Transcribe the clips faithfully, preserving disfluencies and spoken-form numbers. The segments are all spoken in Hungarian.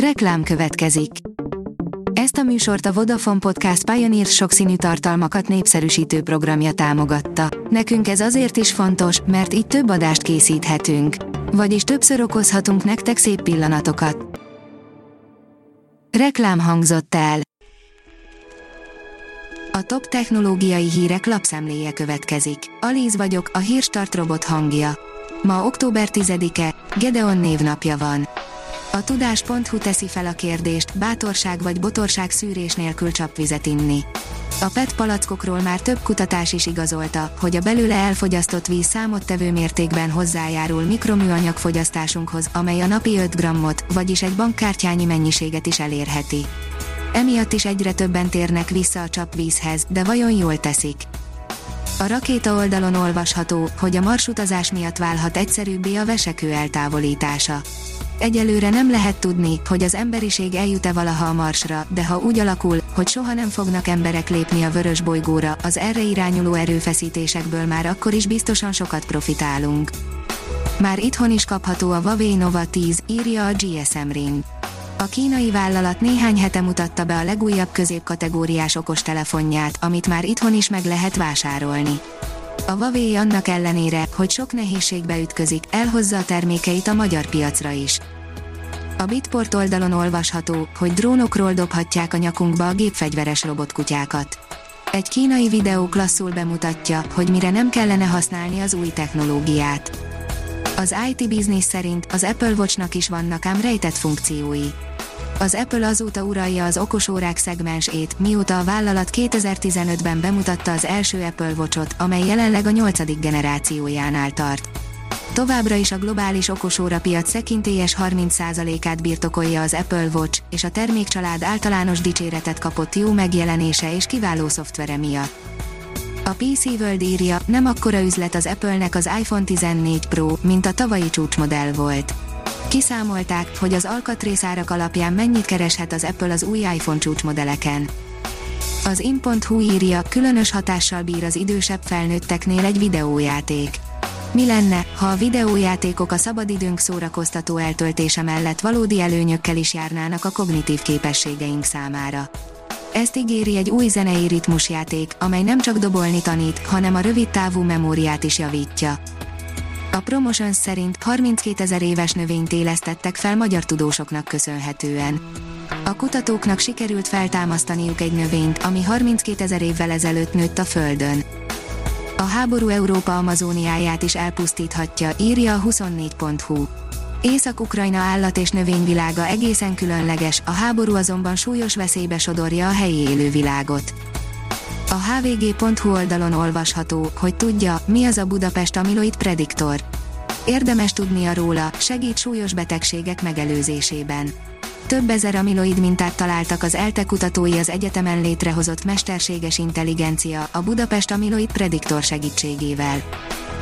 Reklám következik. Ezt a műsort a Vodafone Podcast Pioneers sokszínű tartalmakat népszerűsítő programja támogatta. Nekünk ez azért is fontos, mert így több adást készíthetünk. Vagyis többször okozhatunk nektek szép pillanatokat. Reklám hangzott el. A top technológiai hírek lapszemléje következik. Alíz vagyok, a Hírstart robot hangja. Ma október tizedike, Gedeon névnapja van. A tudás pont hu teszi fel a kérdést, bátorság vagy botorság szűrés nélkül csapvizet inni. A pé é té palackokról már több kutatás is igazolta, hogy a belőle elfogyasztott víz számottevő mértékben hozzájárul mikroműanyag fogyasztásunkhoz, amely a napi öt grammot, vagyis egy bankkártyányi mennyiséget is elérheti. Emiatt is egyre többen térnek vissza a csapvízhez, de vajon jól teszik? A rakéta oldalon olvasható, hogy a marsutazás miatt válhat egyszerűbbé a vesekő eltávolítása. Egyelőre nem lehet tudni, hogy az emberiség eljut-e valaha a Marsra, de ha úgy alakul, hogy soha nem fognak emberek lépni a vörös bolygóra, az erre irányuló erőfeszítésekből már akkor is biztosan sokat profitálunk. Már itthon is kapható a Huawei Nova tíz, írja a gé es em Ring. A kínai vállalat néhány hete mutatta be a legújabb középkategóriás okostelefonját, amit már itthon is meg lehet vásárolni. A Huawei annak ellenére, hogy sok nehézségbe ütközik, elhozza a termékeit a magyar piacra is. A Bitport oldalon olvasható, hogy drónokról dobhatják a nyakunkba a gépfegyveres robotkutyákat. Egy kínai videó klasszul bemutatja, hogy mire nem kellene használni az új technológiát. Az i té business szerint az Apple Watchnak is vannak ám rejtett funkciói. Az Apple azóta uralja az okosórák szegmensét, mióta a vállalat kétezer-tizenötben bemutatta az első Apple Watchot, amely jelenleg a nyolcadik generációjánál tart. Továbbra is a globális okosóra piac szekintélyes harminc százalékát birtokolja az Apple Watch, és a termékcsalád általános dicséretet kapott jó megjelenése és kiváló szoftvere miatt. A pé cé World írja, nem akkora üzlet az Apple-nek az iPhone tizennégy Pro, mint a tavalyi csúcsmodell volt. Kiszámolták, hogy az alkatrészárak alapján mennyit kereshet az Apple az új iPhone csúcsmodelleken. Az Imp.hu írja, különös hatással bír az idősebb felnőtteknél egy videójáték. Mi lenne, ha a videójátékok a szabadidőnk szórakoztató eltöltése mellett valódi előnyökkel is járnának a kognitív képességeink számára? Ezt ígéri egy új zenei ritmusjáték, amely nem csak dobolni tanít, hanem a rövid távú memóriát is javítja. A Promotions szerint harminckétezer éves növényt élesztettek fel magyar tudósoknak köszönhetően. A kutatóknak sikerült feltámasztaniuk egy növényt, ami harminckétezer évvel ezelőtt nőtt a Földön. A háború Európa Amazóniáját is elpusztíthatja, írja a huszonnégy pont hu. Észak-Ukrajna állat- és növényvilága egészen különleges, a háború azonban súlyos veszélybe sodorja a helyi élővilágot. A hvg.hu oldalon olvasható, hogy tudja, mi az a Budapest Amiloid Prediktor. Érdemes tudnia róla, segít súlyos betegségek megelőzésében. Több ezer amiloid mintát találtak az ELTE kutatói az egyetemen létrehozott mesterséges intelligencia, a Budapest Amiloid Prediktor segítségével.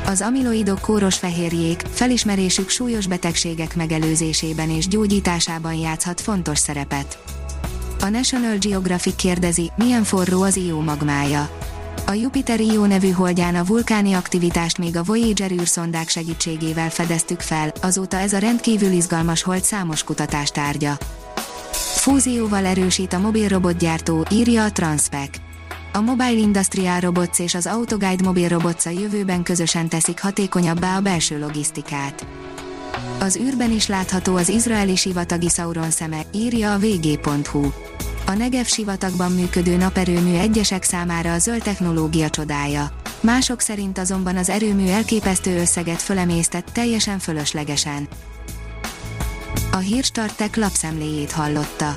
Az amiloidok kóros fehérjék, felismerésük súlyos betegségek megelőzésében és gyógyításában játszhat fontos szerepet. A National Geographic kérdezi, milyen forró az Ió magmája. A Jupiter Ió nevű holdján a vulkáni aktivitást még a Voyager űrszondák segítségével fedeztük fel, azóta ez a rendkívül izgalmas hold számos kutatás tárgya. Fúzióval erősít a mobil robotgyártó, írja a Transpec. A Mobile Industrial Robots és az Autoguide mobil robotsa jövőben közösen teszik hatékonyabbá a belső logisztikát. Az űrben is látható az izraeli sivatagi Sauron szeme, írja a vg.hu. A Negev sivatagban működő naperőmű egyesek számára a zöld technológia csodája. Mások szerint azonban az erőmű elképesztő összeget fölemésztett teljesen fölöslegesen. A Hírstart Tech lapszemléjét hallotta.